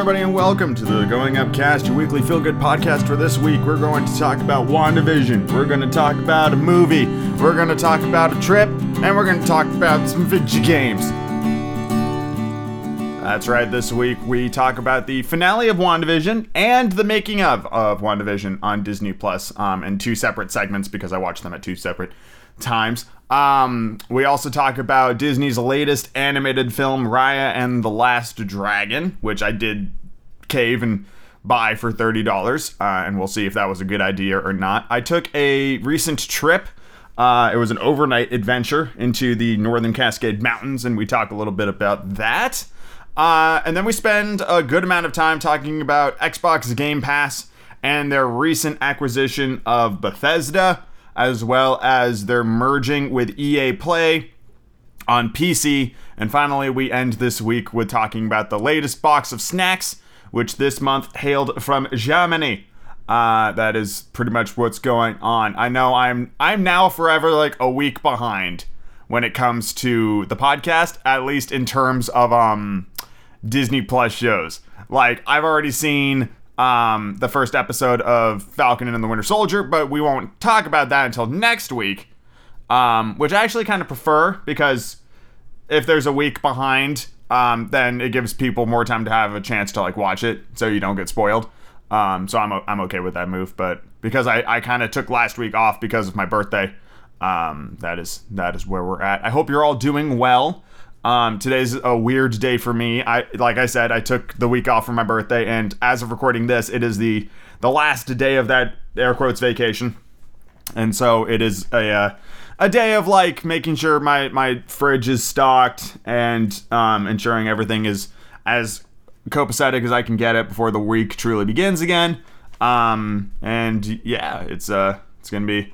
everybody, and welcome to the Going Up Cast, your weekly feel-good podcast. For this week, we're going to talk about WandaVision, we're going to talk about a movie, we're going to talk about a trip, and we're going to talk about some video games. That's right, this week we talk about the finale of WandaVision and the making of WandaVision on Disney Plus in two separate segments because I watched them at two separate times. We also talk about Disney's latest animated film, Raya and the Last Dragon, which I did cave and buy for $30, and we'll see if that was a good idea or not. I took a recent trip. It was an overnight adventure into the Northern Cascade Mountains, and we talk a little bit about that. And then we spend a good amount of time talking about Xbox Game Pass and their recent acquisition of Bethesda, as well as their merging with EA Play on PC. And finally, we end this week with talking about the latest box of snacks, which this month hailed from Germany. That is pretty much what's going on. I know I'm now forever like a week behind when it comes to the podcast, at least in terms of Disney Plus shows. Like, I've already seen the first episode of Falcon and the Winter Soldier, but we won't talk about that until next week, which I actually kind of prefer, because if there's a week behind, then it gives people more time to have a chance to like watch it, so you don't get spoiled. So I'm okay with that move, but because I kind of took last week off because of my birthday, that is where we're at. I hope you're all doing well. Today's a weird day for me. Like I said, I took the week off for my birthday, and as of recording this, it is the last day of that air quotes vacation, and so it is a day of like making sure my fridge is stocked and ensuring everything is as copacetic as I can get it before the week truly begins again. And yeah, it's gonna be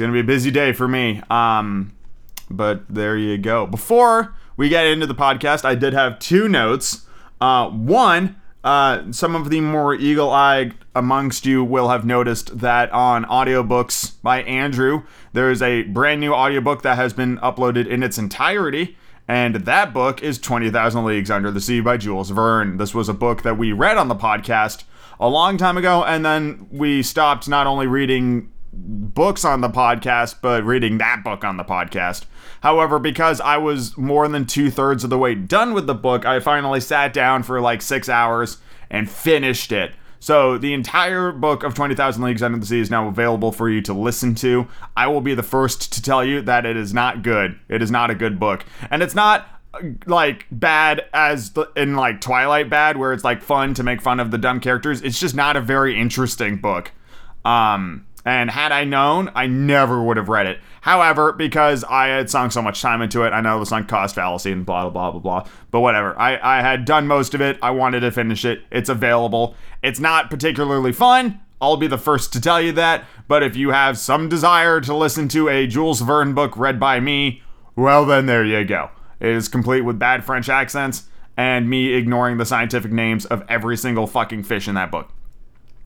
a busy day for me. But there you go. Before we get into the podcast, I did have two notes. One, some of the more eagle-eyed amongst you will have noticed that on Audiobooks by Andrew, there is a brand new audiobook that has been uploaded in its entirety, and that book is 20,000 Leagues Under the Sea by Jules Verne. This was a book that we read on the podcast a long time ago, and then we stopped not only reading books on the podcast, but reading that book on the podcast. However, because I was more than 2/3 of the way done with the book, I finally sat down for like 6 hours and finished it. So the entire book of 20,000 Leagues Under the Sea is now available for you to listen to. I will be the first to tell you that it is not good. It is not a good book. And it's not like bad as in like Twilight bad, where it's like fun to make fun of the dumb characters. It's just not a very interesting book. And had I known, I never would have read it. However, because I had sunk so much time into it, I know the sunk cost fallacy and blah, blah, blah, blah, blah. But whatever. I had done most of it. I wanted to finish it. It's available. It's not particularly fun. I'll be the first to tell you that. But if you have some desire to listen to a Jules Verne book read by me, well, then there you go. It is complete with bad French accents and me ignoring the scientific names of every single fucking fish in that book.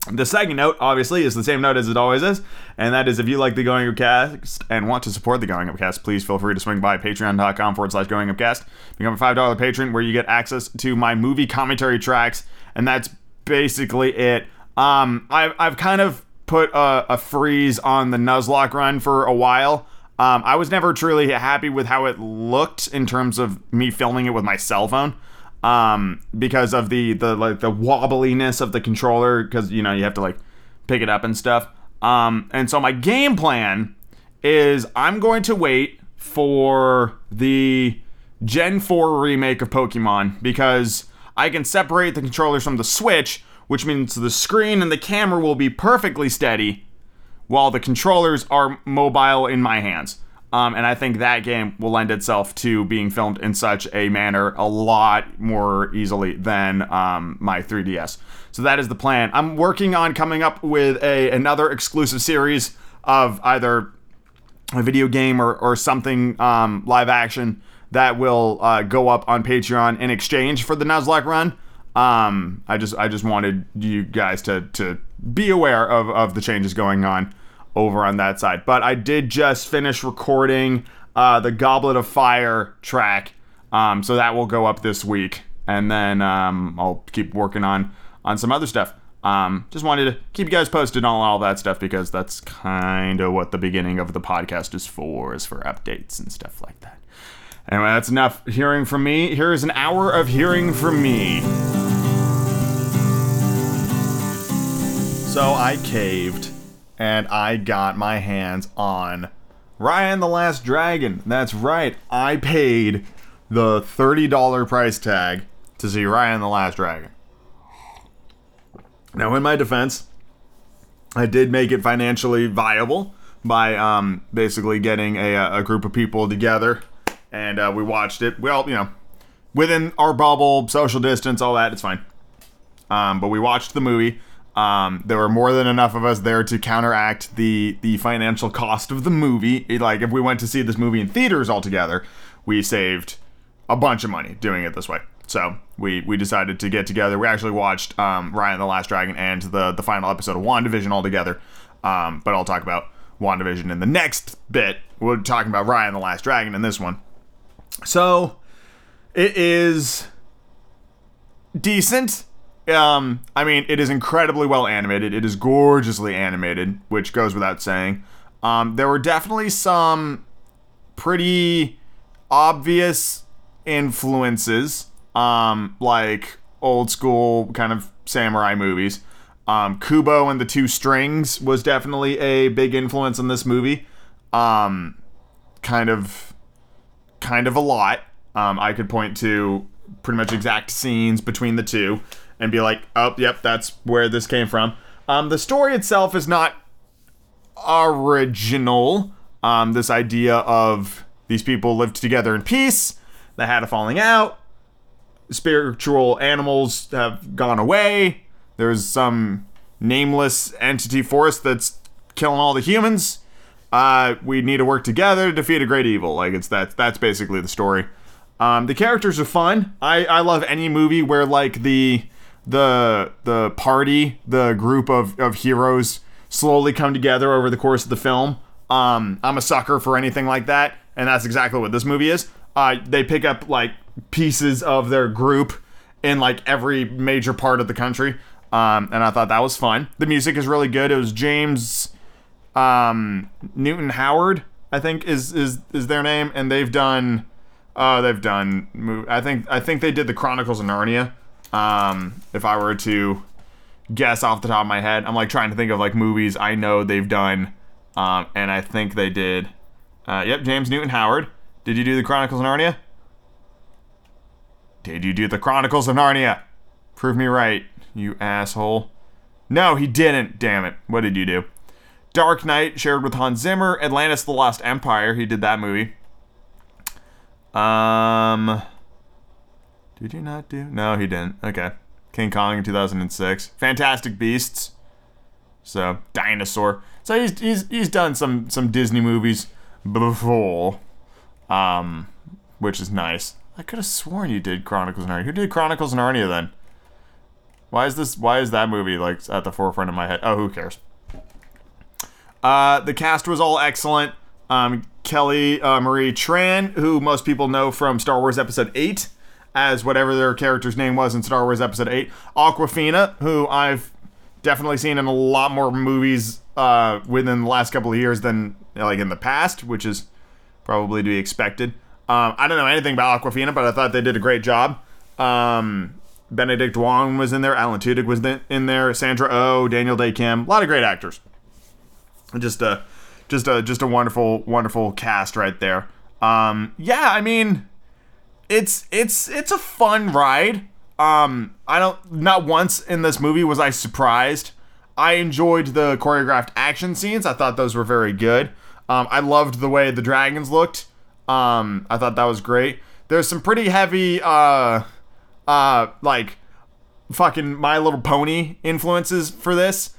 The second note, obviously, is the same note as it always is, and that is if you like the Going Up Cast and want to support the Going Up Cast, please feel free to swing by patreon.com/goingupcast. Become a $5 patron where you get access to my movie commentary tracks, and that's basically it. I've kind of put a freeze on the Nuzlocke run for a while. I was never truly happy with how it looked in terms of me filming it with my cell phone. Because of the wobbliness of the controller, because you know you have to like pick it up and stuff. And so my game plan is I'm going to wait for the Gen 4 remake of Pokemon, because I can separate the controllers from the Switch, which means the screen and the camera will be perfectly steady while the controllers are mobile in my hands. And I think that game will lend itself to being filmed in such a manner a lot more easily than my 3DS. So that is the plan. I'm working on coming up with another exclusive series of either a video game or something live action that will go up on Patreon in exchange for the Nuzlocke run. I just wanted you guys to be aware of the changes going on over on that side. But I did just finish recording the Goblet of Fire track, so that will go up this week And then I'll keep working on some other stuff. Just wanted to keep you guys posted on all that stuff, because that's kind of what the beginning of the podcast is for updates and stuff like that. Anyway, that's enough hearing from me. Here is an hour of hearing from me. So I caved, and I got my hands on Raya and the Last Dragon. That's right, I paid the $30 price tag to see Raya and the Last Dragon. Now, in my defense, I did make it financially viable by basically getting a group of people together, and we watched it. Well, you know, within our bubble, social distance, all that, it's fine. But we watched the movie. There were more than enough of us there to counteract the financial cost of the movie. Like, if we went to see this movie in theaters all together, we saved a bunch of money doing it this way. So we decided to get together. We actually watched Raya and the Last Dragon and the final episode of WandaVision all together. But I'll talk about WandaVision in the next bit. We're talking about Raya and the Last Dragon in this one. So it is decent. I mean, it is incredibly well animated. It is gorgeously animated, which goes without saying. There were definitely some pretty obvious influences. Like old school kind of samurai movies. Kubo and the Two Strings was definitely a big influence in this movie. Kind of a lot. I could point to pretty much exact scenes between the two and be like, oh, yep, that's where this came from. The story itself is not original. This idea of these people lived together in peace, they had a falling out, spiritual animals have gone away, there's some nameless entity force that's killing all the humans, we need to work together to defeat a great evil. Like, it's that's basically the story. The characters are fun. I love any movie where, like, the party, the group of heroes slowly come together over the course of the film. I'm a sucker for anything like that, and that's exactly what this movie is. They pick up, like, pieces of their group in, like, every major part of the country, and I thought that was fun. The music is really good. It was James Newton Howard, I think is their name, and they've done I think they did the Chronicles of Narnia. If I were to guess off the top of my head, I'm like trying to think of like movies I know they've done, and I think they did. Yep, James Newton Howard. Did you do the Chronicles of Narnia? Did you do the Chronicles of Narnia? Prove me right, you asshole. No, he didn't. Damn it. What did you do? Dark Knight, shared with Hans Zimmer. Atlantis, The Lost Empire. He did that movie. Did you not do? No, he didn't. Okay. King Kong in 2006. Fantastic Beasts. So, Dinosaur. So he's done some Disney movies before, which is nice. I could have sworn you did Chronicles of Narnia. Who did Chronicles of Narnia then? Why is that movie like at the forefront of my head? Oh, who cares? The cast was all excellent. Kelly Marie Tran, who most people know from Star Wars Episode 8 as whatever their character's name was in Star Wars Episode 8. Awkwafina, who I've definitely seen in a lot more movies within the last couple of years than like in the past, which is probably to be expected. I don't know anything about Awkwafina, but I thought they did a great job. Benedict Wong was in there. Alan Tudyk was in there. Sandra Oh, Daniel Day Kim. A lot of great actors. Just a wonderful, wonderful cast right there. Yeah, I mean, it's a fun ride. Not once in this movie was I surprised. I enjoyed the choreographed action scenes. I thought those were very good. I loved the way the dragons looked. I thought that was great. There's some pretty heavy, like fucking My Little Pony influences for this.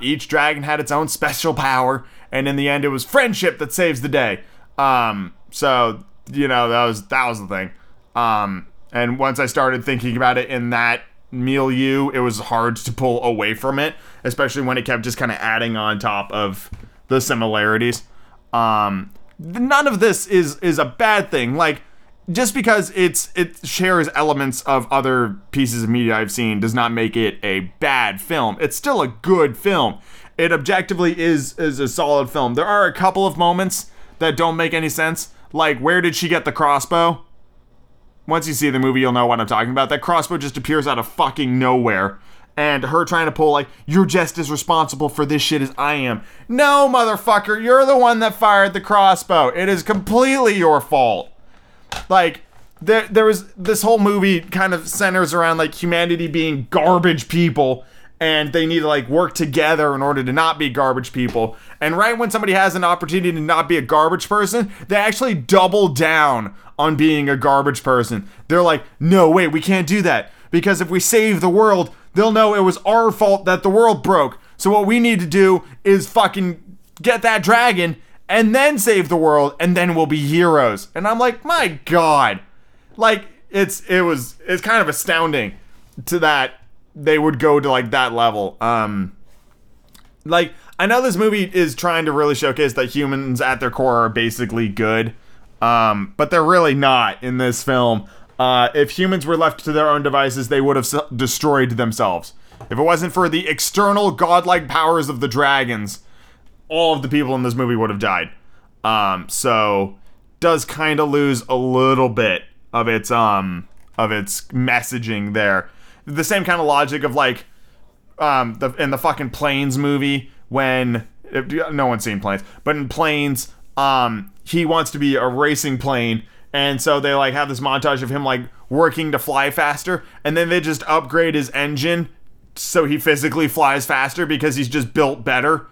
Each dragon had its own special power, and in the end, it was friendship that saves the day. So you know that was the thing. And once I started thinking about it in that milieu, it was hard to pull away from it, especially when it kept just kind of adding on top of the similarities. None of this is a bad thing. Like, just because it shares elements of other pieces of media I've seen does not make it a bad film. It's still a good film. It objectively is a solid film. There are a couple of moments that don't make any sense. Like, where did she get the crossbow? Once you see the movie, you'll know what I'm talking about. That crossbow just appears out of fucking nowhere. And her trying to pull, like, you're just as responsible for this shit as I am. No, motherfucker, you're the one that fired the crossbow. It is completely your fault. Like, there was this whole movie kind of centers around, like, humanity being garbage people. And they need to, like, work together in order to not be garbage people. And right when somebody has an opportunity to not be a garbage person, they actually double down on being a garbage person. They're like, no, wait, we can't do that. Because if we save the world, they'll know it was our fault that the world broke. So what we need to do is fucking get that dragon and then save the world, and then we'll be heroes. And I'm like, my God. Like, it's kind of astounding to that. They would go to, like, that level. Like, I know this movie is trying to really showcase that humans at their core are basically good. But they're really not in this film. If humans were left to their own devices, they would have destroyed themselves. If it wasn't for the external godlike powers of the dragons, all of the people in this movie would have died. So does kind of lose a little bit of its messaging there. The same kind of logic of, like, in the fucking Planes movie, when, no one's seen Planes, but in Planes, he wants to be a racing plane, and so they, like, have this montage of him, like, working to fly faster, and then they just upgrade his engine so he physically flies faster because he's just built better.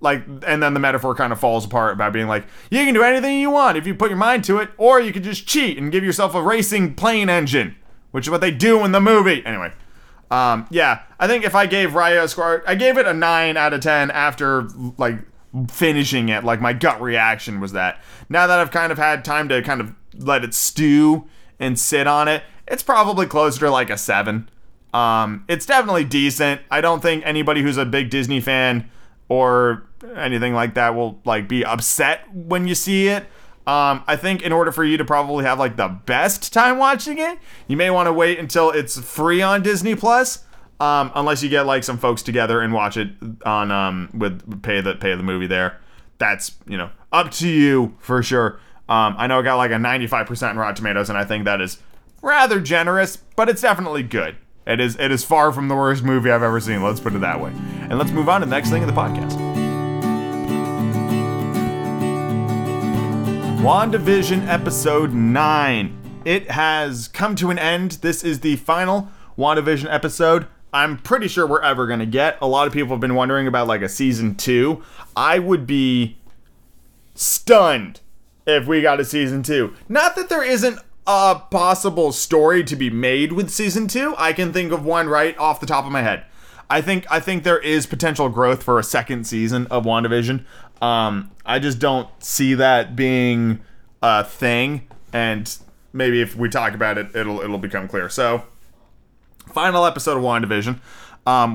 Like, and then the metaphor kind of falls apart by being like, you can do anything you want if you put your mind to it, or you could just cheat and give yourself a racing plane engine. Which is what they do in the movie. Anyway. Yeah. I think if I gave Raya a score... I gave it a 9 out of 10 after, like, finishing it. Like, my gut reaction was that. Now that I've kind of had time to kind of let it stew and sit on it, it's probably closer to, like, a 7. It's definitely decent. I don't think anybody who's a big Disney fan or anything like that will, like, be upset when you see it. I think in order for you to probably have, like, the best time watching it, you may want to wait until it's free on Disney Plus, unless you get, like, some folks together and watch it on with pay the movie there. That's, you know, up to you for sure. I know it got like a 95% in Rotten Tomatoes, and I think that is rather generous, but it's definitely good. It is far from the worst movie I've ever seen. Let's put it that way, and let's move on to the next thing in the podcast. WandaVision Episode 9. It has come to an end. This is the final WandaVision episode I'm pretty sure we're ever going to get. A lot of people have been wondering about, like, a Season 2. I would be stunned if we got a Season 2. Not that there isn't a possible story to be made with Season 2. I can think of one right off the top of my head. I think there is potential growth for a second season of WandaVision. I just don't see that being a thing, and maybe if we talk about it, it'll become clear. So, final episode of WandaVision.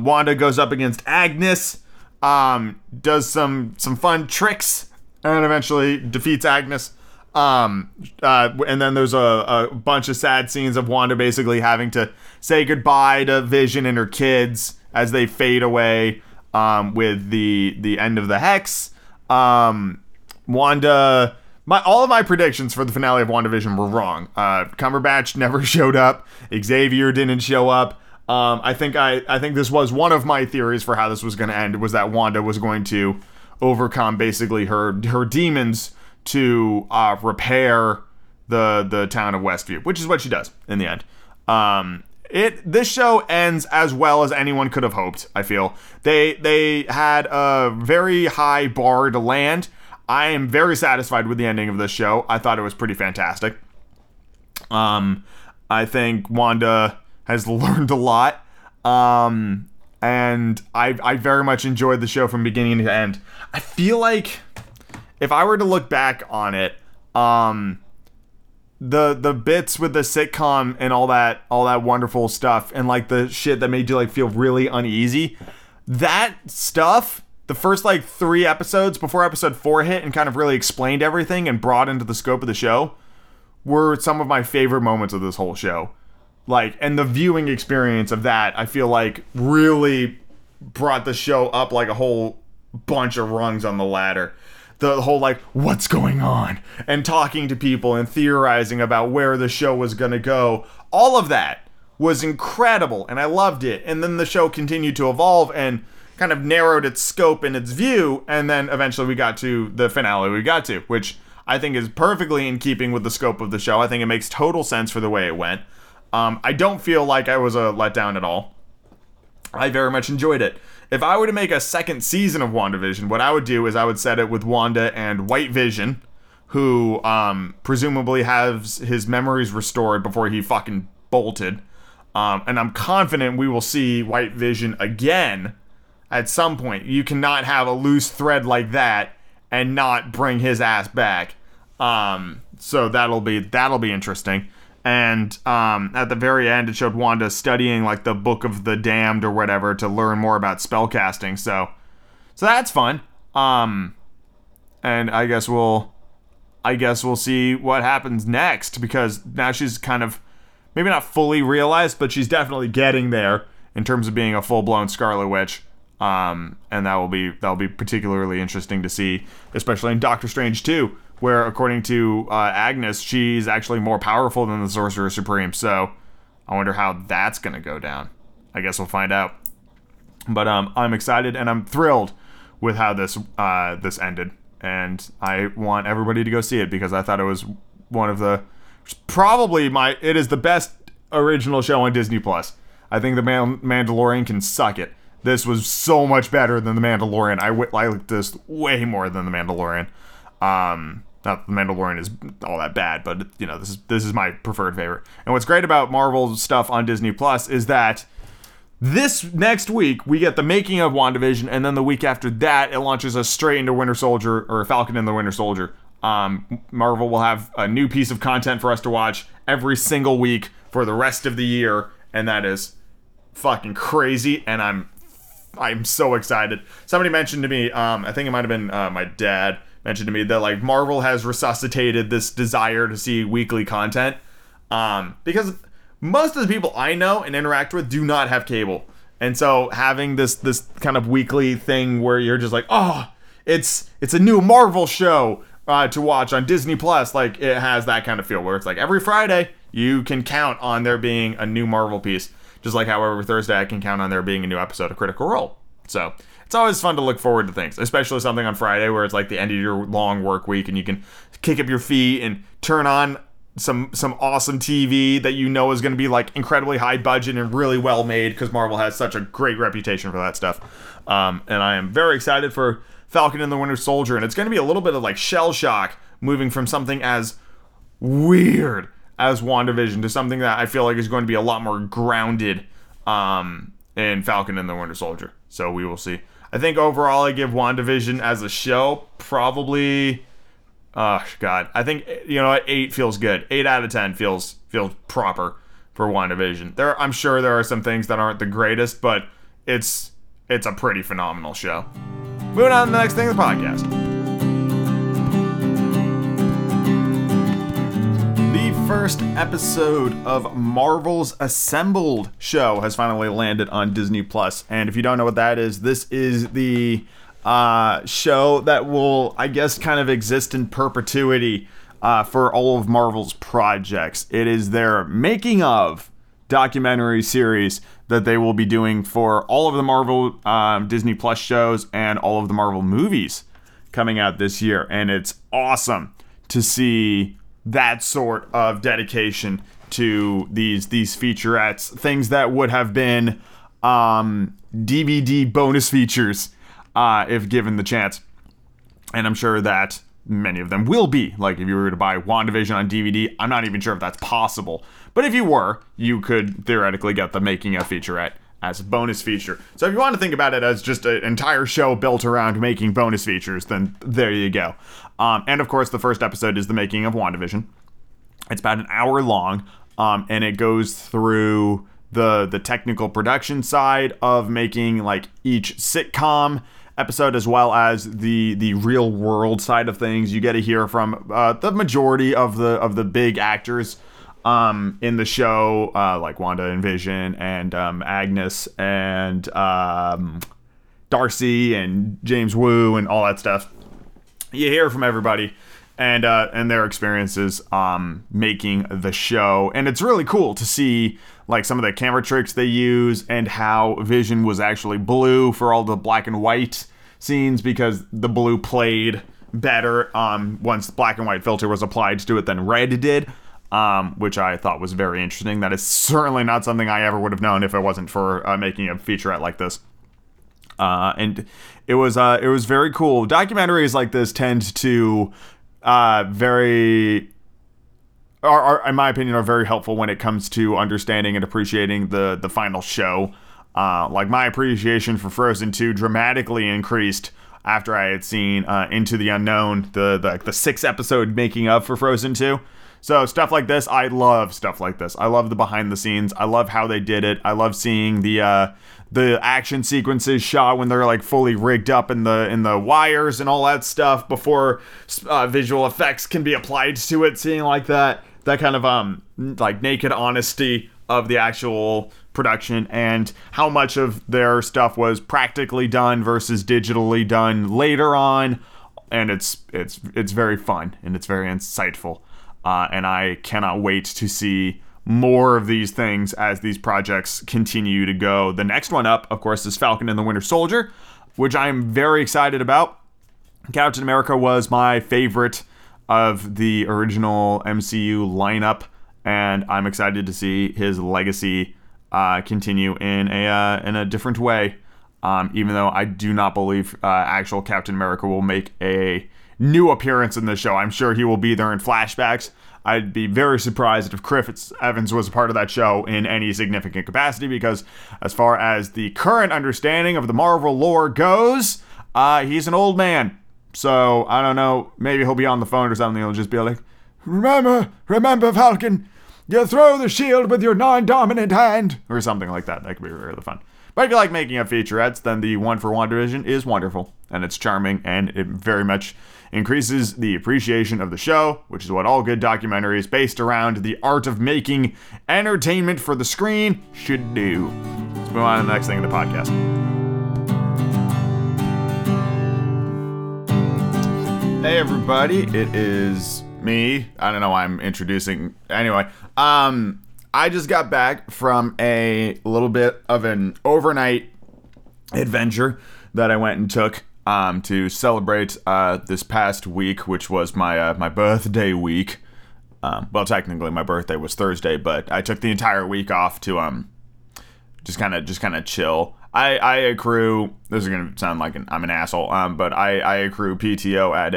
Wanda goes up against Agnes, does some fun tricks, and eventually defeats Agnes. And then there's a bunch of sad scenes of Wanda basically having to say goodbye to Vision and her kids as they fade away with the end of the Hex. Wanda, all of my predictions for the finale of WandaVision were wrong. Cumberbatch never showed up. Xavier didn't show up. I think this was one of my theories for how this was going to end, was that Wanda was going to overcome basically her demons to repair the town of Westview, which is what she does in the end. This show ends as well as anyone could have hoped, I feel. They had a very high bar to land. I am very satisfied with the ending of this show. I thought it was pretty fantastic. I think Wanda has learned a lot. And I very much enjoyed the show from beginning to end. I feel like if I were to look back on it, the bits with the sitcom and all that wonderful stuff, and, like, the shit that made you, like, feel really uneasy, that stuff, the first, like, 3 episodes before episode 4 hit and kind of really explained everything and brought into the scope of the show, were some of my favorite moments of this whole show. Like, and the viewing experience of that, I feel like, really brought the show up like a whole bunch of rungs on the ladder. The whole, like, what's going on? And talking to people and theorizing about where the show was going to go. All of that was incredible, and I loved it. And then the show continued to evolve and kind of narrowed its scope and its view, and then eventually we got to the finale we got to, which I think is perfectly in keeping with the scope of the show. I think it makes total sense for the way it went. I don't feel like I was a letdown at all. I very much enjoyed it. If I were to make a second season of WandaVision, what I would do is I would set it with Wanda and White Vision, who presumably has his memories restored before he fucking bolted. And I'm confident we will see White Vision again at some point. You cannot have a loose thread like that and not bring his ass back. So that'll be interesting. And at the very end, it showed Wanda studying, like, the Book of the Damned or whatever to learn more about spellcasting. So that's fun. And I guess we'll see what happens next, because now she's kind of maybe not fully realized, but she's definitely getting there in terms of being a full-blown Scarlet Witch. And that'll be particularly interesting to see, especially in Doctor Strange 2, where, according to Agnes, she's actually more powerful than the Sorcerer Supreme. So I wonder how that's going to go down. I guess we'll find out. But I'm excited, and I'm thrilled with how this ended. And I want everybody to go see it, because I thought it was it is the best original show on Disney Plus. I think The Mandalorian can suck it. This was so much better than The Mandalorian. I liked this way more than The Mandalorian. Not that The Mandalorian is all that bad, but, you know, this is my preferred favorite. And what's great about Marvel stuff on Disney Plus is that this next week we get the making of WandaVision, and then the week after that it launches us straight into Winter Soldier, or Falcon and the Winter Soldier. Marvel will have a new piece of content for us to watch every single week for the rest of the year, and that is fucking crazy, and I'm so excited. Somebody mentioned to me, I think it might have been my dad, mentioned to me that, like, Marvel has resuscitated this desire to see weekly content, because most of the people I know and interact with do not have cable, and so having this kind of weekly thing where you're just like, oh, it's a new Marvel show to watch on Disney Plus, like, it has that kind of feel where it's like every Friday you can count on there being a new Marvel piece, just like how every Thursday I can count on there being a new episode of Critical Role. So it's always fun to look forward to things, especially something on Friday where it's like the end of your long work week and you can kick up your feet and turn on some awesome TV that you know is going to be, like, incredibly high budget and really well made, because Marvel has such a great reputation for that stuff. And I am very excited for Falcon and the Winter Soldier, and it's going to be a little bit of, like, shell shock moving from something as weird as WandaVision to something that I feel like is going to be a lot more grounded in Falcon and the Winter Soldier. So we will see. I think overall I give WandaVision as a show probably, I think, you know, 8 feels good. 8 out of 10 feels proper for WandaVision. I'm sure there are some things that aren't the greatest, but it's a pretty phenomenal show. Moving on to the next thing, the podcast. The first episode of Marvel's Assembled show has finally landed on Disney Plus. And if you don't know what that is, this is the show that will, I guess, kind of exist in perpetuity for all of Marvel's projects. It is their making of documentary series that they will be doing for all of the Marvel Disney Plus shows and all of the Marvel movies coming out this year. And it's awesome to see that sort of dedication to these featurettes, things that would have been DVD bonus features if given the chance. And I'm sure that many of them will be. Like, if you were to buy WandaVision on DVD, I'm not even sure if that's possible. But if you were, you could theoretically get the making of featurette as a bonus feature. So if you want to think about it as just an entire show built around making bonus features, then there you go. And of course, the first episode is the making of WandaVision. It's about an hour long, and it goes through the technical production side of making, like, each sitcom episode, as well as the real world side of things. You get to hear from the majority of the big actors in the show, like Wanda and Vision and Agnes and Darcy and James Wu and all that stuff. You hear from everybody and their experiences making the show. And it's really cool to see like some of the camera tricks they use and how Vision was actually blue for all the black and white scenes, because the blue played better once the black and white filter was applied to it than red did. Which I thought was very interesting. That is certainly not something I ever would have known if it wasn't for making a featurette like this. And it was very cool. Documentaries like this tend to are in my opinion, are very helpful when it comes to understanding and appreciating the final show. Like my appreciation for Frozen 2 dramatically increased after I had seen Into the Unknown, the 6-episode making of for Frozen 2. So stuff like this, I love stuff like this. I love the behind the scenes. I love how they did it. I love seeing the action sequences shot when they're like fully rigged up in the wires and all that stuff before visual effects can be applied to it. Seeing like that kind of like naked honesty of the actual production and how much of their stuff was practically done versus digitally done later on, and it's very fun and it's very insightful. And I cannot wait to see more of these things as these projects continue to go. The next one up, of course, is Falcon and the Winter Soldier, which I am very excited about. Captain America was my favorite of the original MCU lineup, and I'm excited to see his legacy continue in a different way. Even though I do not believe actual Captain America will make a new appearance in the show. I'm sure he will be there in flashbacks. I'd be very surprised if Chris Evans was a part of that show in any significant capacity, because as far as the current understanding of the Marvel lore goes, he's an old man. So, I don't know, maybe he'll be on the phone or something. He'll just be like, remember Falcon, you throw the shield with your non-dominant hand, or something like that. That could be really fun. But if you like making up featurettes, then the one for WandaVision is wonderful, and it's charming, and it very much increases the appreciation of the show, which is what all good documentaries based around the art of making entertainment for the screen should do. Let's move on to the next thing in the podcast. Hey everybody, it is me. I don't know why I'm introducing. Anyway, I just got back from a little bit of an overnight adventure that I went and took to celebrate this past week, which was my my birthday week. Well, technically my birthday was Thursday, but I took the entire week off to just kind of chill. I accrue. This is gonna sound like I'm an asshole, but I accrue PTO at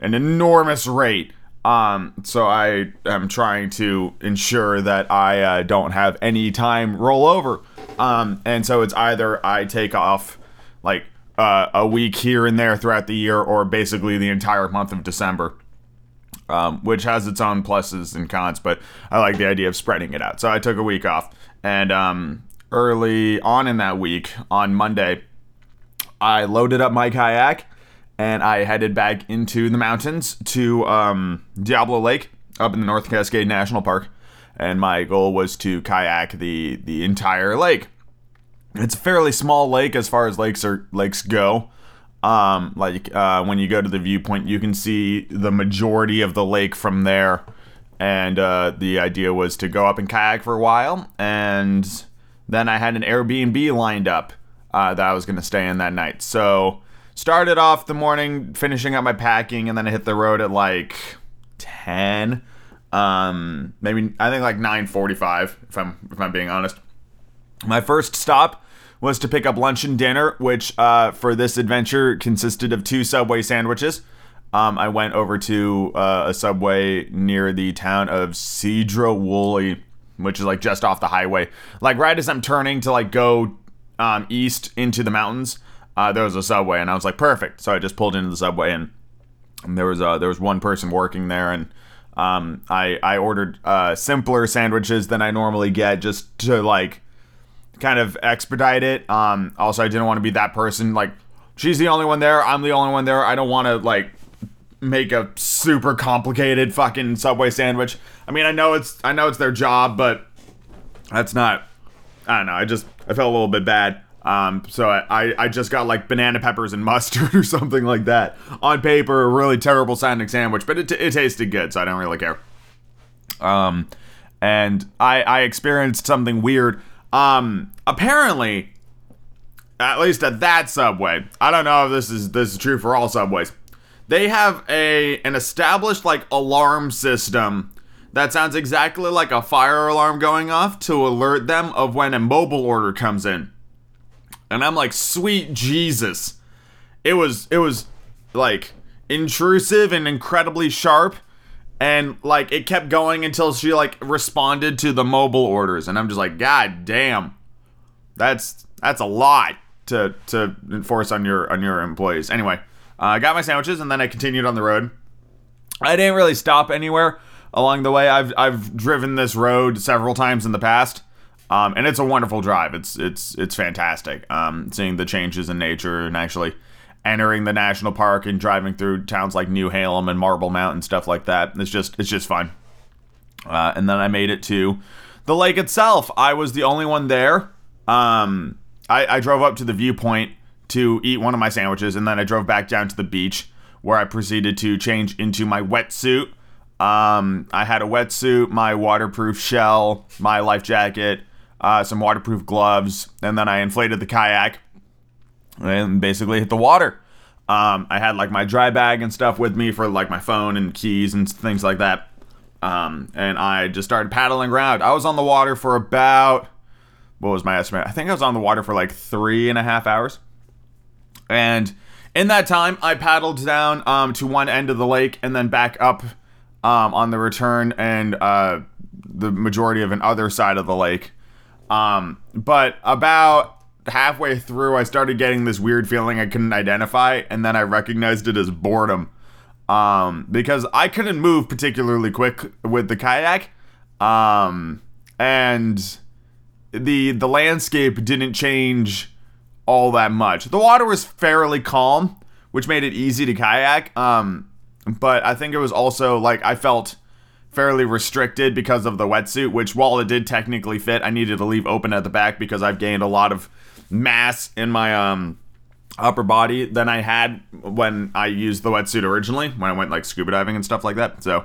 an enormous rate. So I am trying to ensure that I don't have any time roll over. And so it's either I take off like a week here and there throughout the year, or basically the entire month of December, which has its own pluses and cons, but I like the idea of spreading it out. So I took a week off, and early on in that week, on Monday, I loaded up my kayak and I headed back into the mountains to Diablo Lake up in the Northern Cascade National Park. And my goal was to kayak the entire lake. It's a fairly small lake as far as lakes go. When you go to the viewpoint, you can see the majority of the lake from there. And the idea was to go up and kayak for a while. And then I had an Airbnb lined up that I was going to stay in that night. So started off the morning finishing up my packing, and then I hit the road at like 10, maybe I think like 9:45 if I'm being honest. My first stop was to pick up lunch and dinner, which for this adventure consisted of 2 Subway sandwiches. I went over to a Subway near the town of Cedro Woolley, which is like just off the highway. Like right as I'm turning to like go east into the mountains. There was a Subway, and I was like, perfect. So I just pulled into the Subway, and there was one person working there, and I ordered simpler sandwiches than I normally get, just to like kind of expedite it. Also, I didn't want to be that person like She's the only one there. I'm the only one there. I don't want to, like, make a super complicated fucking Subway sandwich. I mean, I know it's their job, but that's not... I don't know. I felt a little bit bad. So I just got, like, banana peppers and mustard or something like that. On paper, a really terrible sounding sandwich, but it tasted good, so I don't really care. And I experienced something weird. Apparently, at least at that Subway, I don't know if this is true for all Subways, they have an established, like, alarm system that sounds exactly like a fire alarm going off to alert them of when a mobile order comes in. And I'm like, sweet Jesus. It was like intrusive and incredibly sharp, and like it kept going until she like responded to the mobile orders, and I'm just like, God damn. That's a lot to enforce on your employees. Anyway, I got my sandwiches and then I continued on the road. I didn't really stop anywhere along the way. I've driven this road several times in the past. And it's a wonderful drive. It's fantastic. Seeing the changes in nature and actually entering the national park and driving through towns like New Halem and Marble Mountain, stuff like that. It's just fun. And then I made it to the lake itself. I was the only one there. I drove up to the viewpoint to eat one of my sandwiches, and then I drove back down to the beach where I proceeded to change into my wetsuit. I had a wetsuit, my waterproof shell, my life jacket, some waterproof gloves, and then I inflated the kayak and basically hit the water. I had like my dry bag and stuff with me for like my phone and keys and things like that. And I just started paddling around. I was on the water for about, what was my estimate? I think I was on the water for like 3.5 hours. And in that time, I paddled down to one end of the lake and then back up on the return and the majority of another side of the lake. But about halfway through, I started getting this weird feeling I couldn't identify, and then I recognized it as boredom. Because I couldn't move particularly quick with the kayak, and the landscape didn't change all that much. The water was fairly calm, which made it easy to kayak, but I think it was also, like, I felt fairly restricted because of the wetsuit, which, while it did technically fit, I needed to leave open at the back because I've gained a lot of mass in my upper body than I had when I used the wetsuit originally, when I went, like, scuba diving and stuff like that. So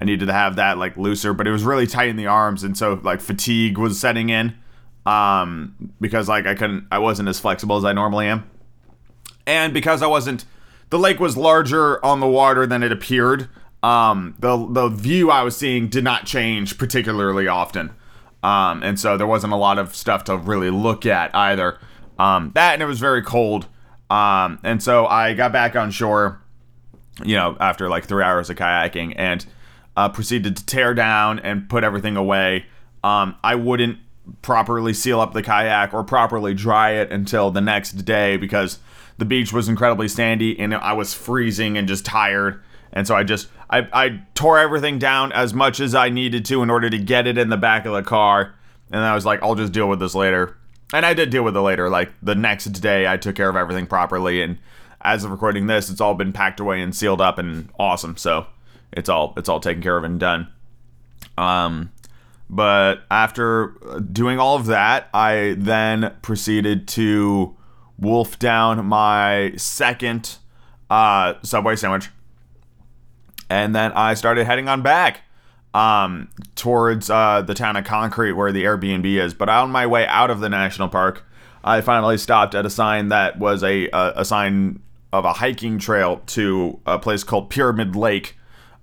I needed to have that, like, looser, but it was really tight in the arms, and so, like, fatigue was setting in because, like, I wasn't as flexible as I normally am. And because I wasn't... The lake was larger on the water than it appeared. The view I was seeing did not change particularly often. And so there wasn't a lot of stuff to really look at either. That, and it was very cold. And so I got back on shore, you know, after like 3 hours of kayaking, and proceeded to tear down and put everything away. I wouldn't properly seal up the kayak or properly dry it until the next day because... The beach was incredibly sandy, and I was freezing and just tired. And so I tore everything down as much as I needed to in order to get it in the back of the car. And I was like, I'll just deal with this later. And I did deal with it later. Like, the next day, I took care of everything properly. And as of recording this, it's all been packed away and sealed up and awesome. So it's all taken care of and done. But after doing all of that, I then proceeded to... wolf down my second Subway sandwich, and then I started heading on back towards the town of Concrete where the Airbnb is. But on my way out of the national park, I finally stopped at a sign that was a sign of a hiking trail to a place called Pyramid Lake,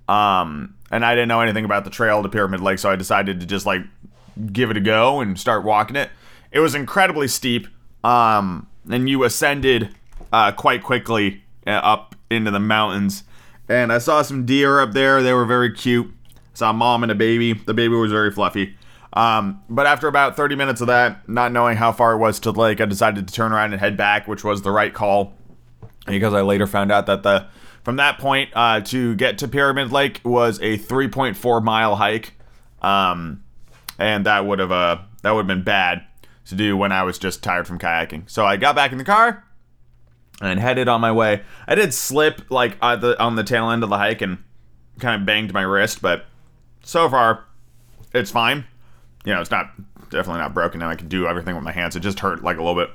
and I didn't know anything about the trail to Pyramid Lake, so I decided to just like give it a go and start walking it. It was incredibly steep, and you ascended quite quickly up into the mountains. And I saw some deer up there. They were very cute. I saw a mom and a baby. The baby was very fluffy. But after about 30 minutes of that, not knowing how far it was to the lake, I decided to turn around and head back, which was the right call. Because I later found out that from that point to get to Pyramid Lake was a 3.4-mile hike. And that would have been bad to do when I was just tired from kayaking. So I got back in the car, and headed on my way. I did slip like on the tail end of the hike and kind of banged my wrist, but so far it's fine. You know, it's not definitely not broken, and I can do everything with my hands. It just hurt like a little bit.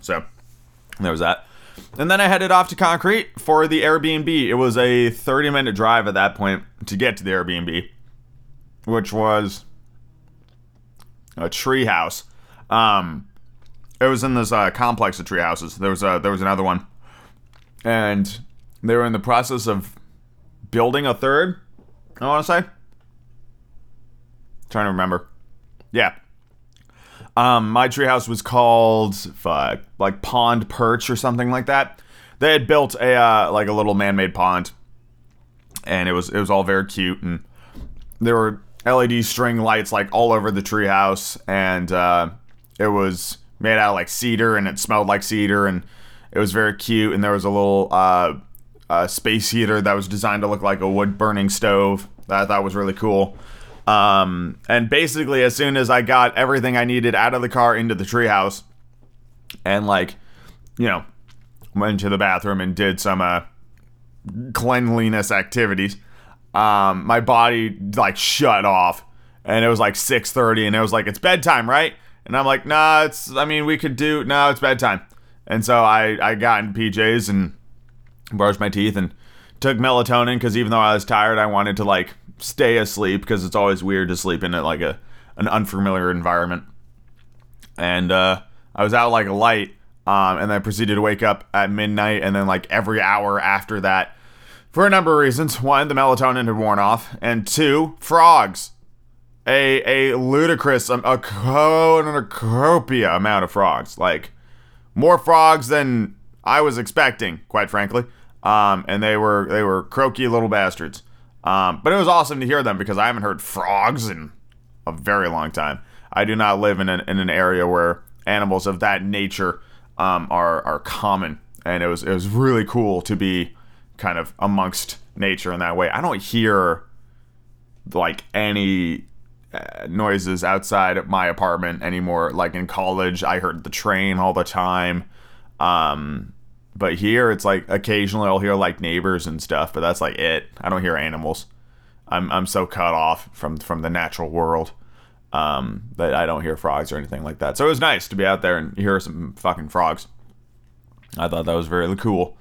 So there was that. And then I headed off to Concrete for the Airbnb. It was a 30-minute drive at that point to get to the Airbnb, which was a tree house. It was in this complex of tree houses. There was another one, and they were in the process of building a third, I want to say. Trying to remember. Yeah. My treehouse was called like Pond Perch or something like that. They had built a like a little man-made pond, and it was all very cute, and there were LED string lights like all over the treehouse, and it was made out of like cedar, and it smelled like cedar, and it was very cute. And there was a little space heater that was designed to look like a wood-burning stove that I thought was really cool. And basically, as soon as I got everything I needed out of the car into the treehouse, and like, you know, went to the bathroom and did some cleanliness activities, my body like shut off, and it was like 6:30, and it was like, it's bedtime, right? And I'm like, nah, it's bedtime. And so I got in PJs and brushed my teeth and took melatonin, because even though I was tired, I wanted to like stay asleep, because it's always weird to sleep in like an unfamiliar environment. And I was out like a light, and I proceeded to wake up at midnight, and then like every hour after that, for a number of reasons. One, the melatonin had worn off, and two, frogs, a ludicrous, a cornucopia amount of frogs, like more frogs than I was expecting, quite frankly. And they were croaky little bastards. But it was awesome to hear them, because I haven't heard frogs in a very long time. I do not live in an area where animals of that nature are common, and it was really cool to be kind of amongst nature in that way. I don't hear like any noises outside my apartment anymore. Like in college, I heard the train all the time, but here, it's like occasionally I'll hear like neighbors and stuff, but that's like it. I don't hear animals. I'm so cut off from the natural world that I don't hear frogs or anything like that. So it was nice to be out there and hear some fucking frogs. I thought that was really cool.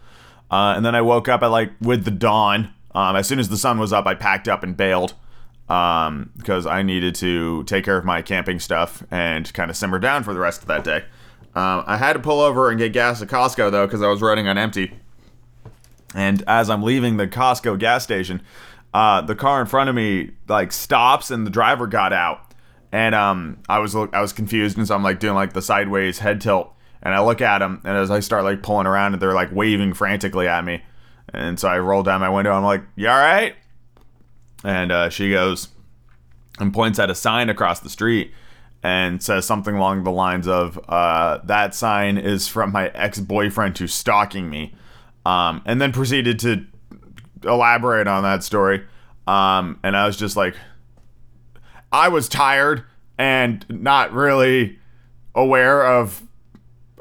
And then I woke up with the dawn. As soon as the sun was up, I packed up and bailed, because I needed to take care of my camping stuff and kind of simmer down for the rest of that day. I had to pull over and get gas at Costco, though, because I was running on empty. And as I'm leaving the Costco gas station, the car in front of me like stops, and the driver got out. And I was confused, and so I'm like doing like the sideways head tilt, and I look at him, and as I start like pulling around, and they're like waving frantically at me, and so I roll down my window. I'm like, "You all right?" And she goes and points at a sign across the street, and says something along the lines of, that sign is from my ex-boyfriend who's stalking me, and then proceeded to elaborate on that story, and I was just like, I was tired and not really aware of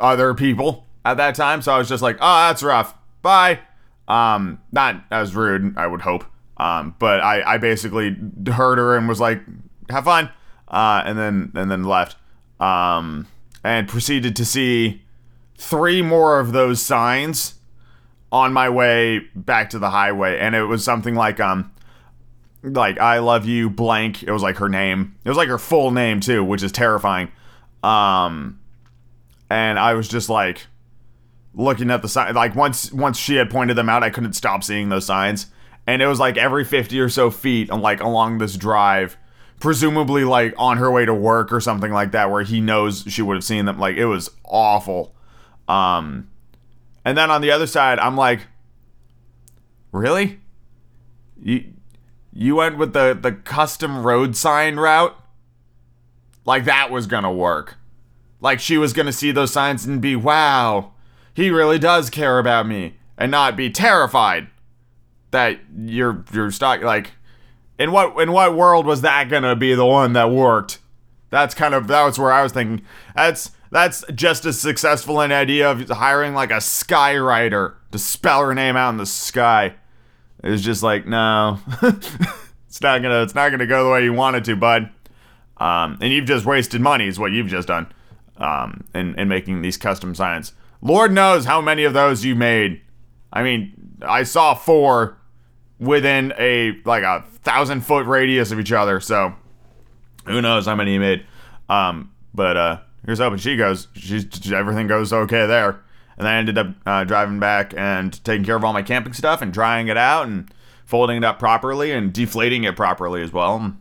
other people at that time, so I was just like, oh, that's rough, bye. Not as rude, I would hope, but I basically heard her and was like, have fun. And then left, and proceeded to see 3 more of those signs on my way back to the highway. And it was something like I love you blank. It was like her name. It was like her full name too, which is terrifying. And I was just like looking at the sign. Like once she had pointed them out, I couldn't stop seeing those signs. And it was like every 50 or so feet, like along this drive, presumably like on her way to work or something like that, where he knows she would have seen them. Like, it was awful. And then on the other side, I'm like, really? You went with the custom road sign route? Like, that was gonna work. Like, she was gonna see those signs and be, wow, he really does care about me, and not be terrified that you're stuck. Like, In what world was that gonna be the one that worked? That's where I was thinking. That's That's just as successful an idea of hiring like a skywriter to spell her name out in the sky. It was just like, no, it's not gonna go the way you want it to, bud. And you've just wasted money is what you've just done in making these custom signs. Lord knows how many of those you made. I mean, I saw 4 within a 1,000-foot radius of each other. So who knows how many you made? But here's hoping she goes. Everything goes okay there. And I ended up driving back and taking care of all my camping stuff and drying it out and folding it up properly and deflating it properly as well. And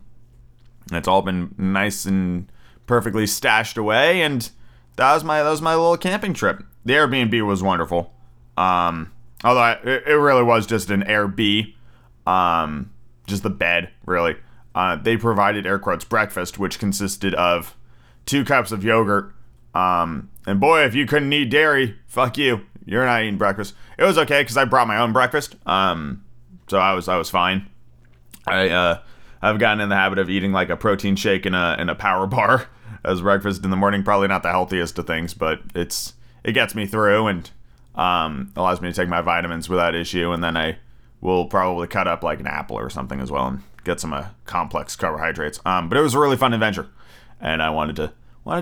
it's all been nice and perfectly stashed away. And that was my little camping trip. The Airbnb was wonderful. Although it really was just an Airbnb. Just the bed, really. They provided air quotes breakfast, which consisted of 2 cups of yogurt. And boy, if you couldn't eat dairy, fuck you. You're not eating breakfast. It was okay because I brought my own breakfast. So I was fine. I've gotten in the habit of eating like a protein shake and a power bar as breakfast in the morning. Probably not the healthiest of things, but it gets me through and allows me to take my vitamins without issue. And then I will probably cut up like an apple or something as well and get some complex carbohydrates. But it was a really fun adventure, and I wanted to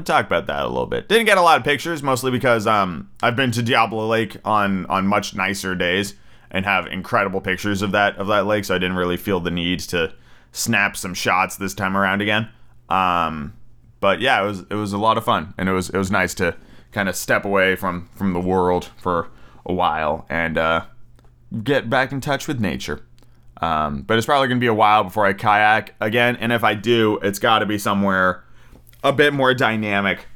talk about that a little bit. Didn't get a lot of pictures, mostly because I've been to Diablo Lake on much nicer days and have incredible pictures of that lake, so I didn't really feel the need to snap some shots this time around again. But yeah, it was a lot of fun, and it was nice to kind of step away from the world for a while and get back in touch with nature. But it's probably going to be a while before I kayak again, and if I do, it's got to be somewhere a bit more dynamic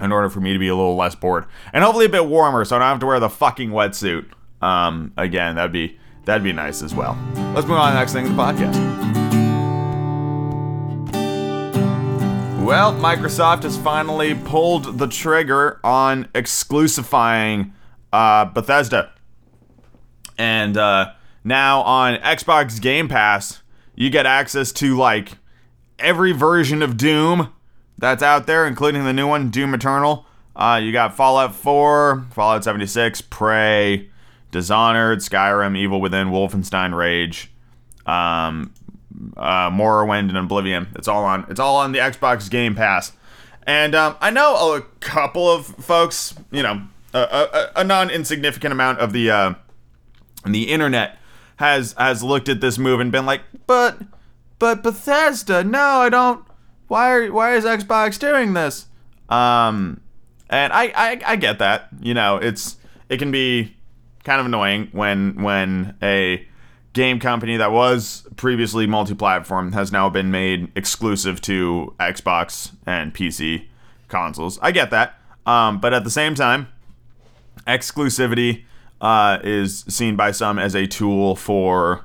in order for me to be a little less bored. And hopefully a bit warmer so I don't have to wear the fucking wetsuit. Again, that'd be nice as well. Let's move on to the next thing in the podcast. Well, Microsoft has finally pulled the trigger on exclusifying Bethesda. And now on Xbox Game Pass, you get access to like every version of Doom that's out there, including the new one, Doom Eternal. You got Fallout 4, Fallout 76, Prey, Dishonored, Skyrim, Evil Within, Wolfenstein, Rage, Morrowind, and Oblivion. It's all on the Xbox Game Pass. And I know a couple of folks, you know, a non-insignificant amount of the internet has looked at this move and been like, but Bethesda, no, I don't. Why is Xbox doing this? And I get that. You know, it can be kind of annoying when a game company that was previously multi-platform has now been made exclusive to Xbox and PC consoles. I get that. But at the same time, exclusivity is seen by some as a tool for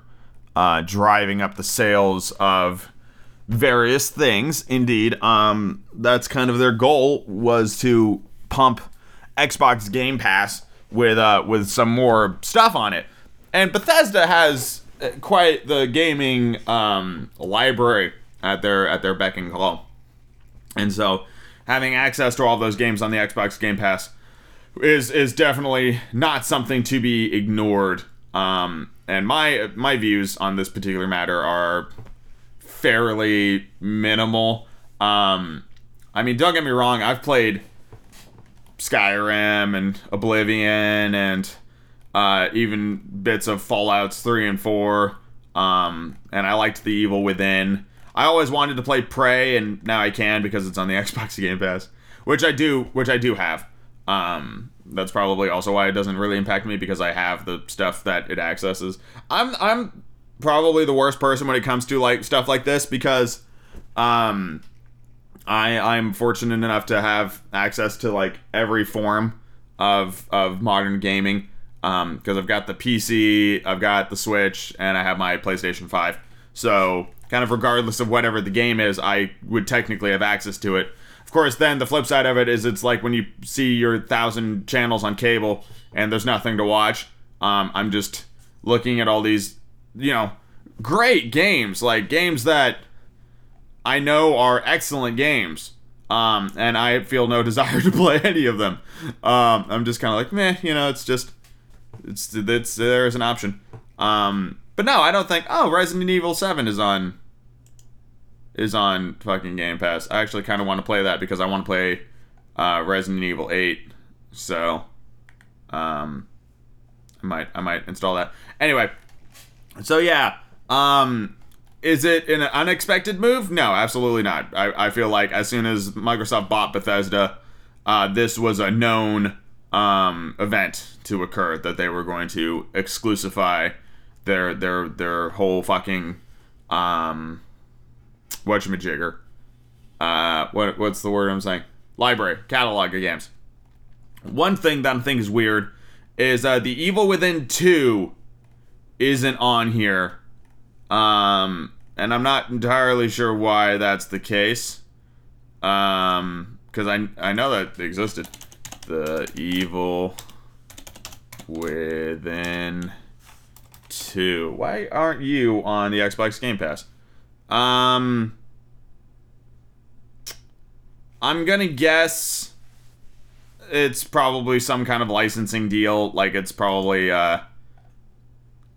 driving up the sales of various things. Indeed, that's kind of their goal, was to pump Xbox Game Pass with some more stuff on it. And Bethesda has quite the gaming library at their beck and call, and so having access to all those games on the Xbox Game Pass is definitely not something to be ignored. And my views on this particular matter are fairly minimal. I mean, don't get me wrong, I've played Skyrim and Oblivion and even bits of Fallouts 3 and 4, and I liked the Evil Within. I always wanted to play Prey, and now I can because it's on the Xbox Game Pass, which I do have. That's probably also why it doesn't really impact me, because I have the stuff that it accesses. I'm probably the worst person when it comes to like stuff like this, because I'm fortunate enough to have access to like every form of modern gaming, because I've got the PC, I've got the Switch, and I have my PlayStation 5. So kind of regardless of whatever the game is, I would technically have access to it. Of course, then the flip side of it is it's like when you see your 1,000 channels on cable and there's nothing to watch. I'm just looking at all these, you know, great games, like games that I know are excellent games, And I feel no desire to play any of them. I'm just kind of like, meh, you know, it's there is an option. But no, I don't think, Resident Evil 7 is on fucking Game Pass. I actually kind of want to play that because I want to play Resident Evil 8. So, I might install that. Anyway, so yeah, is it an unexpected move? No, absolutely not. I feel like as soon as Microsoft bought Bethesda, this was a known event to occur, that they were going to exclusify their whole fucking whatchamajigger. What's the word I'm saying? Library, catalog of games. One thing that I think is weird is the Evil Within 2 isn't on here. And I'm not entirely sure why that's the case. Because I know that they existed. The Evil Within 2. Why aren't you on the Xbox Game Pass? I'm gonna guess it's probably some kind of licensing deal. Like, it's probably out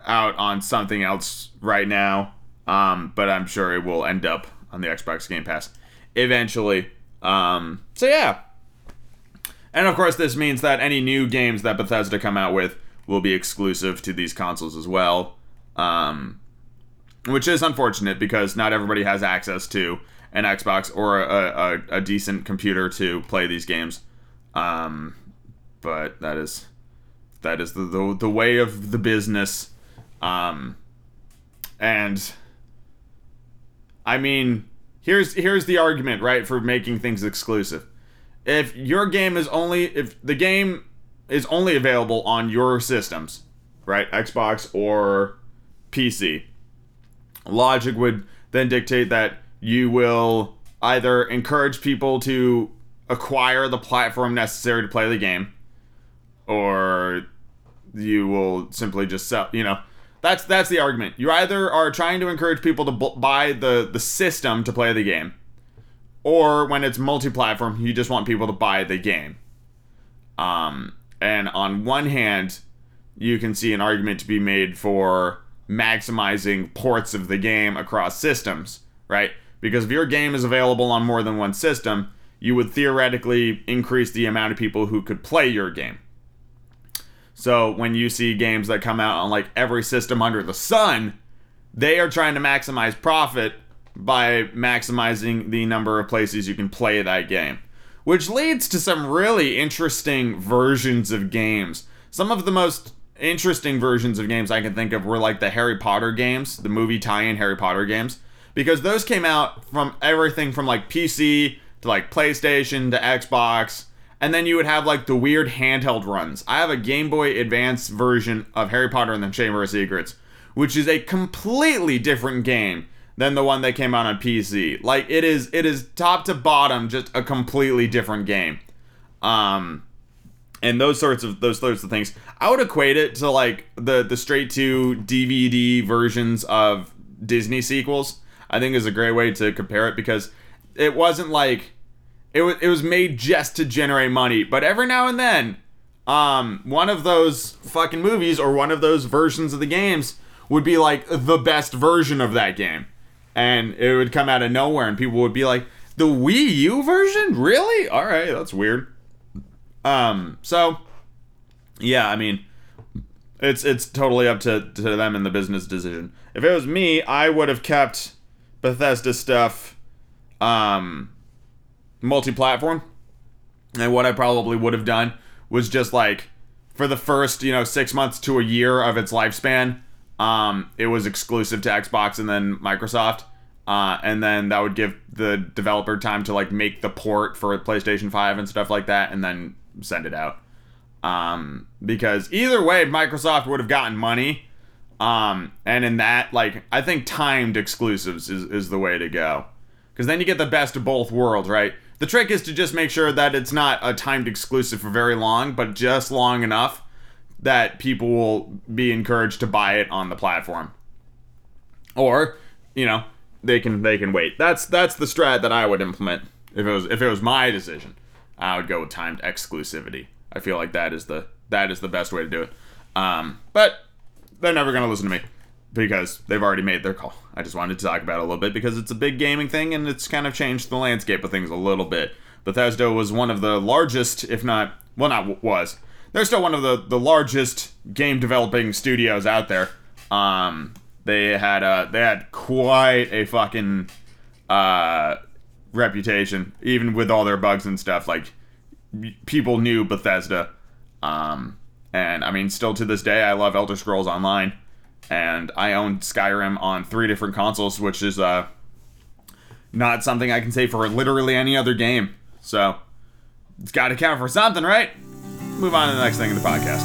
on something else right now. But I'm sure it will end up on the Xbox Game Pass eventually. So yeah. And of course, this means that any new games that Bethesda come out with will be exclusive to these consoles as well. Which is unfortunate because not everybody has access to an Xbox or a decent computer to play these games. But that is the way of the business. And I mean, here's the argument, right, for making things exclusive. If the game is only available on your systems, right, Xbox or PC, logic would then dictate that you will either encourage people to acquire the platform necessary to play the game, or you will simply just sell, you know. That's the argument. You either are trying to encourage people to buy the system to play the game, or when it's multi-platform, you just want people to buy the game. And on one hand, you can see an argument to be made for maximizing ports of the game across systems, right? Because if your game is available on more than one system, you would theoretically increase the amount of people who could play your game. So when you see games that come out on like every system under the sun, they are trying to maximize profit by maximizing the number of places you can play that game, which leads to some really interesting versions of games. Some of the most interesting versions of games I can think of were like the Harry Potter games, the movie tie-in Harry Potter games, because those came out from everything from like PC to like PlayStation to Xbox. And then you would have, like, the weird handheld runs. I have a Game Boy Advance version of Harry Potter and the Chamber of Secrets, which is a completely different game than the one that came out on PC. Like, it is top to bottom just a completely different game. And those sorts of things. I would equate it to, like, the straight-to-DVD versions of Disney sequels. I think is a great way to compare it because it wasn't, like... It was made just to generate money, but every now and then, one of those fucking movies or one of those versions of the games would be like the best version of that game, and it would come out of nowhere, and people would be like, "The Wii U version, really? All right, that's weird." So, yeah, I mean, it's totally up to them in the business decision. If it was me, I would have kept Bethesda stuff. Multi-platform, and what I probably would have done was just like for the first 6 months to a year of its lifespan, it was exclusive to Xbox and then Microsoft, and then that would give the developer time to like make the port for PlayStation 5 and stuff like that, and then send it out, because either way Microsoft would have gotten money, and in that, like, I think timed exclusives is the way to go, because then you get the best of both worlds, right? The trick is to just make sure that it's not a timed exclusive for very long, but just long enough that people will be encouraged to buy it on the platform. Or, they can wait. That's the strat that I would implement. If it was my decision, I would go with timed exclusivity. I feel like that is the best way to do it. But they're never going to listen to me because they've already made their call. I just wanted to talk about it a little bit because it's a big gaming thing and it's kind of changed the landscape of things a little bit. Bethesda was one of the largest, if not... Well, not was. They're still one of the largest game developing studios out there. They had quite a fucking reputation, even with all their bugs and stuff. Like, people knew Bethesda. And, I mean, still to this day, I love Elder Scrolls Online. And I own Skyrim on 3 different consoles, which is not something I can say for literally any other game. So, it's got to count for something, right? Move on to the next thing in the podcast.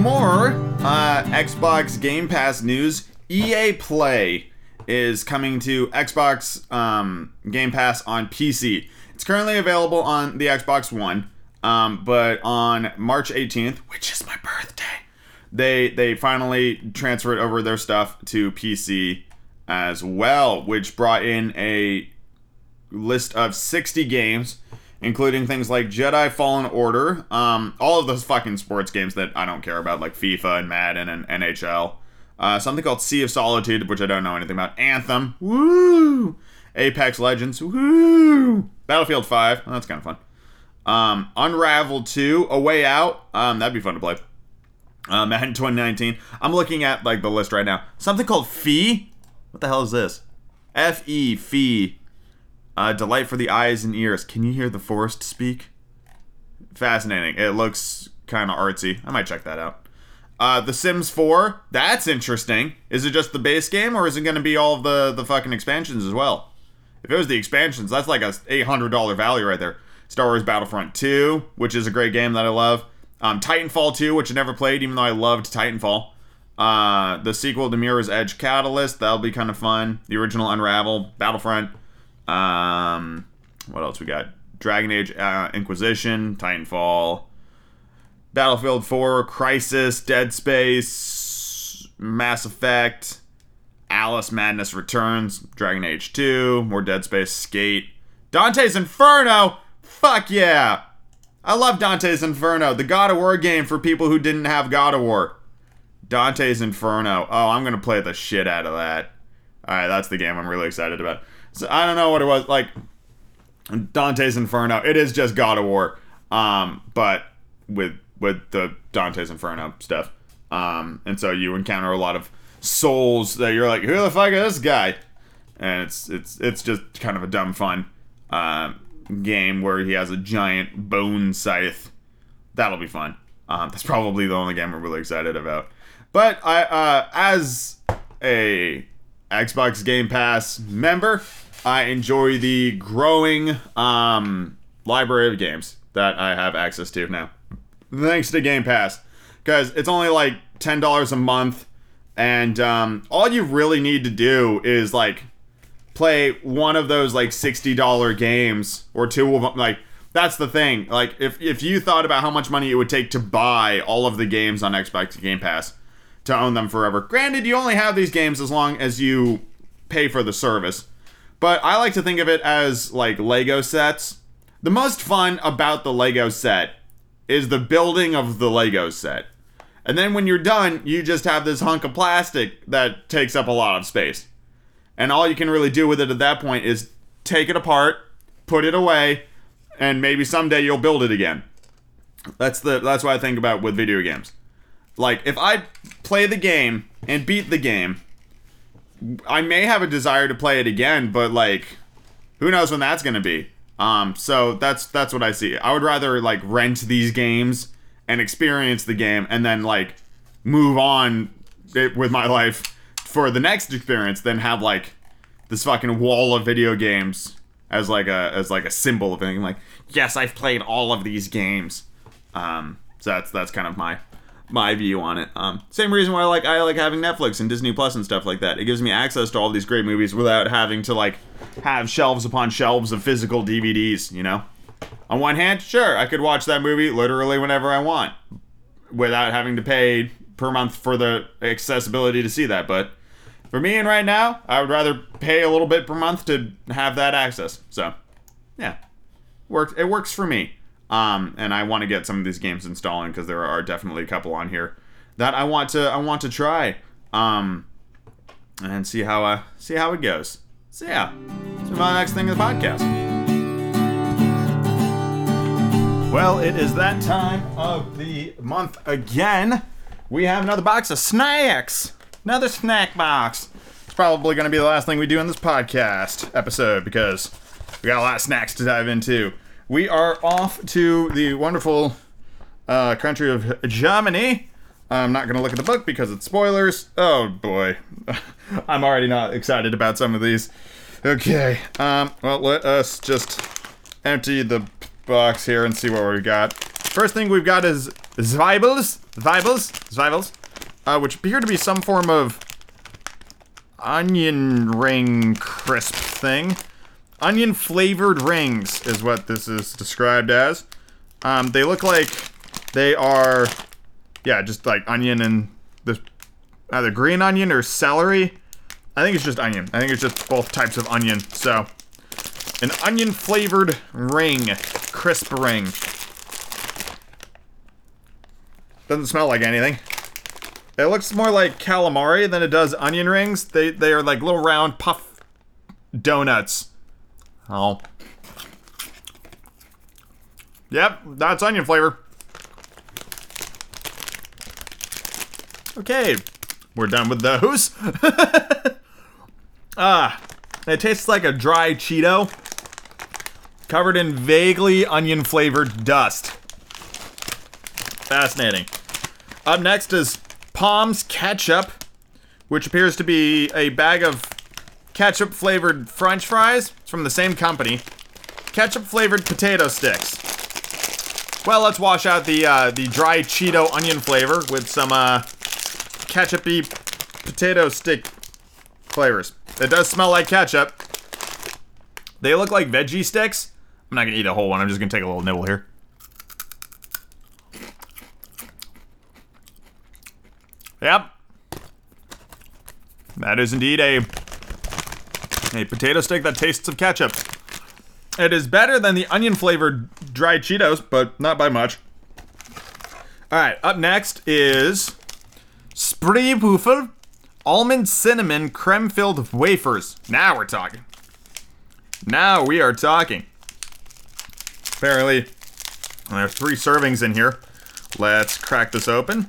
More Xbox Game Pass news. EA Play is coming to Xbox Game Pass on PC. It's currently available on the Xbox One, but on March 18th, which is my birthday, they finally transferred over their stuff to PC as well, which brought in a list of 60 games, including things like Jedi Fallen Order, all of those fucking sports games that I don't care about, like FIFA and Madden and NHL, something called Sea of Solitude, which I don't know anything about, Anthem, woo, Apex Legends, woo, Battlefield 5, oh, that's kind of fun, Unravel 2, A Way Out, that'd be fun to play, Madden 2019, I'm looking at, like, the list right now, something called Fee, what the hell is this, F-E, Fee, delight for the eyes and ears. Can you hear the forest speak? Fascinating. It looks kind of artsy. I might check that out. The Sims 4. That's interesting. Is it just the base game, or is it going to be all of the fucking expansions as well? If it was the expansions, that's like a $800 value right there. Star Wars Battlefront 2, which is a great game that I love. Titanfall 2, which I never played, even though I loved Titanfall. The sequel to Mirror's Edge Catalyst. That'll be kind of fun. The original Unravel, Battlefront. What else we got? Dragon Age Inquisition, Titanfall, Battlefield 4, Crisis, Dead Space, Mass Effect, Alice Madness Returns, Dragon Age 2, more Dead Space, Skate, Dante's Inferno! Fuck yeah! I love Dante's Inferno, the God of War game for people who didn't have God of War. Dante's Inferno. Oh, I'm gonna play the shit out of that. Alright, that's the game I'm really excited about. So I don't know what it was, like, Dante's Inferno. It is just God of War, but with the Dante's Inferno stuff. And so you encounter a lot of souls that you're like, who the fuck is this guy? And it's just kind of a dumb fun game where he has a giant bone scythe. That'll be fun. That's probably the only game I'm really excited about. But I, as a Xbox Game Pass member, I enjoy the growing library of games that I have access to now, thanks to Game Pass, because it's only like $10 a month, and all you really need to do is like play one of those like $60 games or two of them. Like, that's the thing. Like, if you thought about how much money it would take to buy all of the games on Xbox Game Pass, to own them forever. Granted, you only have these games as long as you pay for the service. But I like to think of it as, like, Lego sets. The most fun about the Lego set is the building of the Lego set. And then when you're done, you just have this hunk of plastic that takes up a lot of space. And all you can really do with it at that point is take it apart, put it away, and maybe someday you'll build it again. That's what I think about with video games. Like, if I play the game and beat the game, I may have a desire to play it again, but, like, who knows when that's going to be. So that's what I see. I would rather, like, rent these games and experience the game and then, like, move on with my life for the next experience than have, like, this fucking wall of video games as, like, a symbol of anything. Like, yes, I've played all of these games. So that's kind of my view on it. Same reason why I like having Netflix and Disney Plus and stuff like that. It gives me access to all these great movies without having to, like, have shelves upon shelves of physical DVDs, you know? On one hand, sure, I could watch that movie literally whenever I want without having to pay per month for the accessibility to see that, but if For me and right now, I would rather pay a little bit per month to have that access. So, yeah. It works for me. And I want to get some of these games installing because there are definitely a couple on here that I want to try. And see how it goes. So yeah, let's move on to the next thing in the podcast. Well, it is that time of the month again. We have another box of snacks. Another snack box. It's probably going to be the last thing we do in this podcast episode because we got a lot of snacks to dive into. We are off to the wonderful country of Germany. I'm not going to look at the book because it's spoilers. Oh, boy. I'm already not excited about some of these. Okay. Well, let us just empty the box here and see what we've got. First thing we've got is Zweibels. Which appear to be some form of onion ring crisp thing. Onion-flavored rings is what this is described as. They look like they are... Yeah, just like onion and this, either green onion or celery. I think it's just onion. I think it's just both types of onion. So, an onion-flavored ring. Crisp ring. Doesn't smell like anything. It looks more like calamari than it does onion rings. They are like little round puff donuts. Oh. Yep, that's onion flavor. Okay, we're done with those. It tastes like a dry Cheeto covered in vaguely onion-flavored dust. Fascinating. Up next is Palm's Ketchup, which appears to be a bag of ketchup-flavored French fries. It's from the same company. Ketchup-flavored potato sticks. Well, let's wash out the dry Cheeto onion flavor with some... ketchup-y potato stick flavors. It does smell like ketchup. They look like veggie sticks. I'm not gonna eat a whole one. I'm just gonna take a little nibble here. Yep. That is indeed a potato stick that tastes of ketchup. It is better than the onion-flavored dried Cheetos, but not by much. All right, up next is... Spreewafel almond cinnamon creme filled wafers. Now we're talking. Now we are talking. Apparently, there are 3 servings in here. Let's crack this open.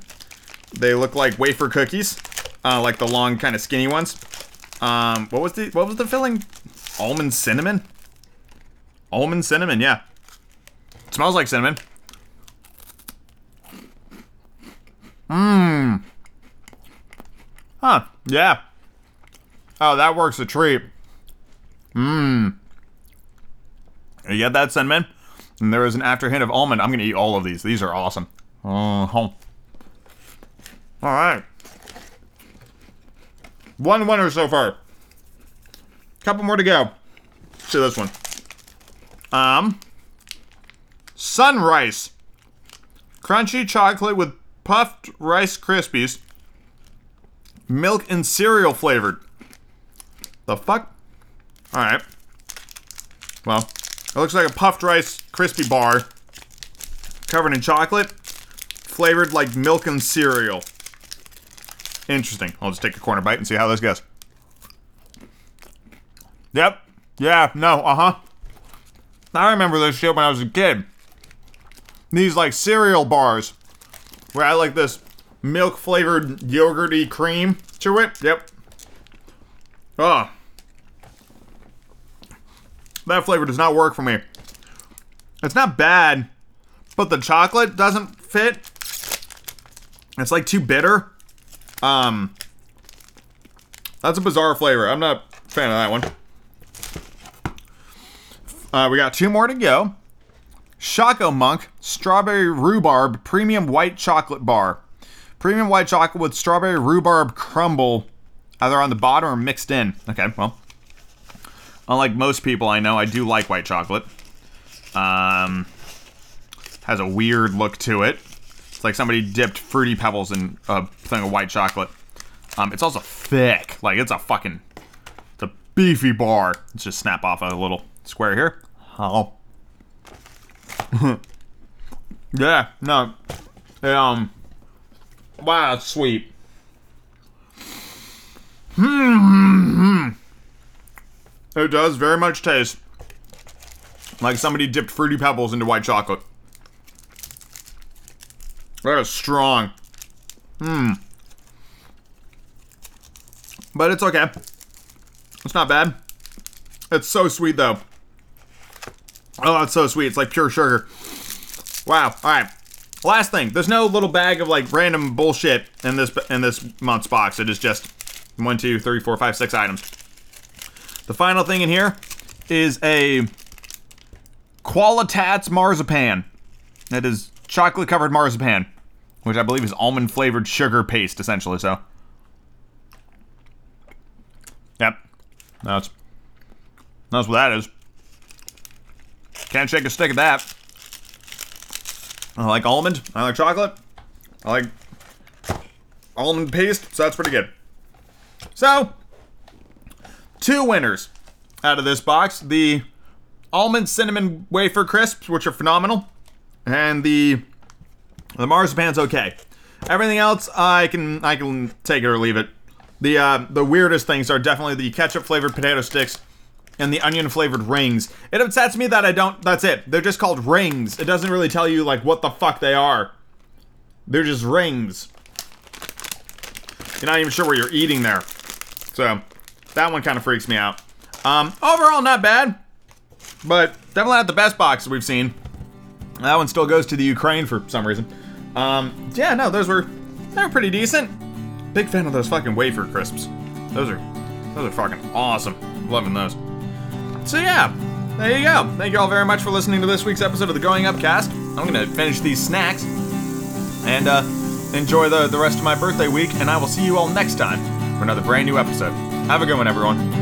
They look like wafer cookies, like the long kind of skinny ones. What was the filling? Almond cinnamon. Almond cinnamon, yeah. It smells like cinnamon. Mmm. Huh, yeah. Oh, that works a treat. Mmm. You get that cinnamon? And there is an after hint of almond. I'm going to eat all of these. These are awesome. All right. One winner so far. Couple more to go. Let's see this one. Sunrice. Crunchy chocolate with puffed Rice Krispies. Milk and cereal flavored. The fuck? Alright. Well, it looks like a puffed rice crispy bar covered in chocolate, flavored like milk and cereal. Interesting. I'll just take a corner bite and see how this goes. Yep. Yeah. No. Uh-huh. I remember this shit when I was a kid. These, like, cereal bars where I like this milk-flavored yogurty cream to it. Yep. Oh. That flavor does not work for me. It's not bad, but the chocolate doesn't fit. It's like too bitter. That's a bizarre flavor. I'm not a fan of that one. We got 2 more to go. Choco Monk Strawberry Rhubarb Premium White Chocolate Bar. Premium white chocolate with strawberry rhubarb crumble, either on the bottom or mixed in. Okay, well, unlike most people I know, I do like white chocolate. Has a weird look to it. It's like somebody dipped Fruity Pebbles in a thing of white chocolate. It's also thick. Like, it's a fucking... It's a beefy bar. Let's just snap off a little square here. Oh. Yeah, no. It, wow, that's sweet. It does very much taste like somebody dipped Fruity Pebbles into white chocolate. That is strong. But it's okay. It's not bad. It's so sweet, though. Oh, it's so sweet. It's like pure sugar. Wow. All right. Last thing. There's no little bag of, like, random bullshit in this month's box. It is just 1, 2, 3, 4, 5, 6 items. The final thing in here is a Qualitats marzipan. That is chocolate-covered marzipan, which I believe is almond-flavored sugar paste, essentially, so. Yep. That's what that is. Can't shake a stick at that. I like almond. I like chocolate. I like almond paste, so that's pretty good. So, 2 winners out of this box. The almond cinnamon wafer crisps, which are phenomenal. And the marzipan's okay. Everything else, I can take it or leave it. The weirdest things are definitely the ketchup-flavored potato sticks and the onion-flavored rings. It upsets me that I don't... That's it. They're just called rings. It doesn't really tell you, like, what the fuck they are. They're just rings. You're not even sure what you're eating there. So, that one kind of freaks me out. Overall, not bad. But definitely not the best box we've seen. That one still goes to the Ukraine for some reason. Yeah, no, they were pretty decent. Big fan of those fucking wafer crisps. Those are fucking awesome. Loving those. So yeah, there you go. Thank you all very much for listening to this week's episode of the Going Up Cast. I'm gonna finish these snacks and enjoy the rest of my birthday week, and I will see you all next time for another brand new episode. Have a good one, everyone.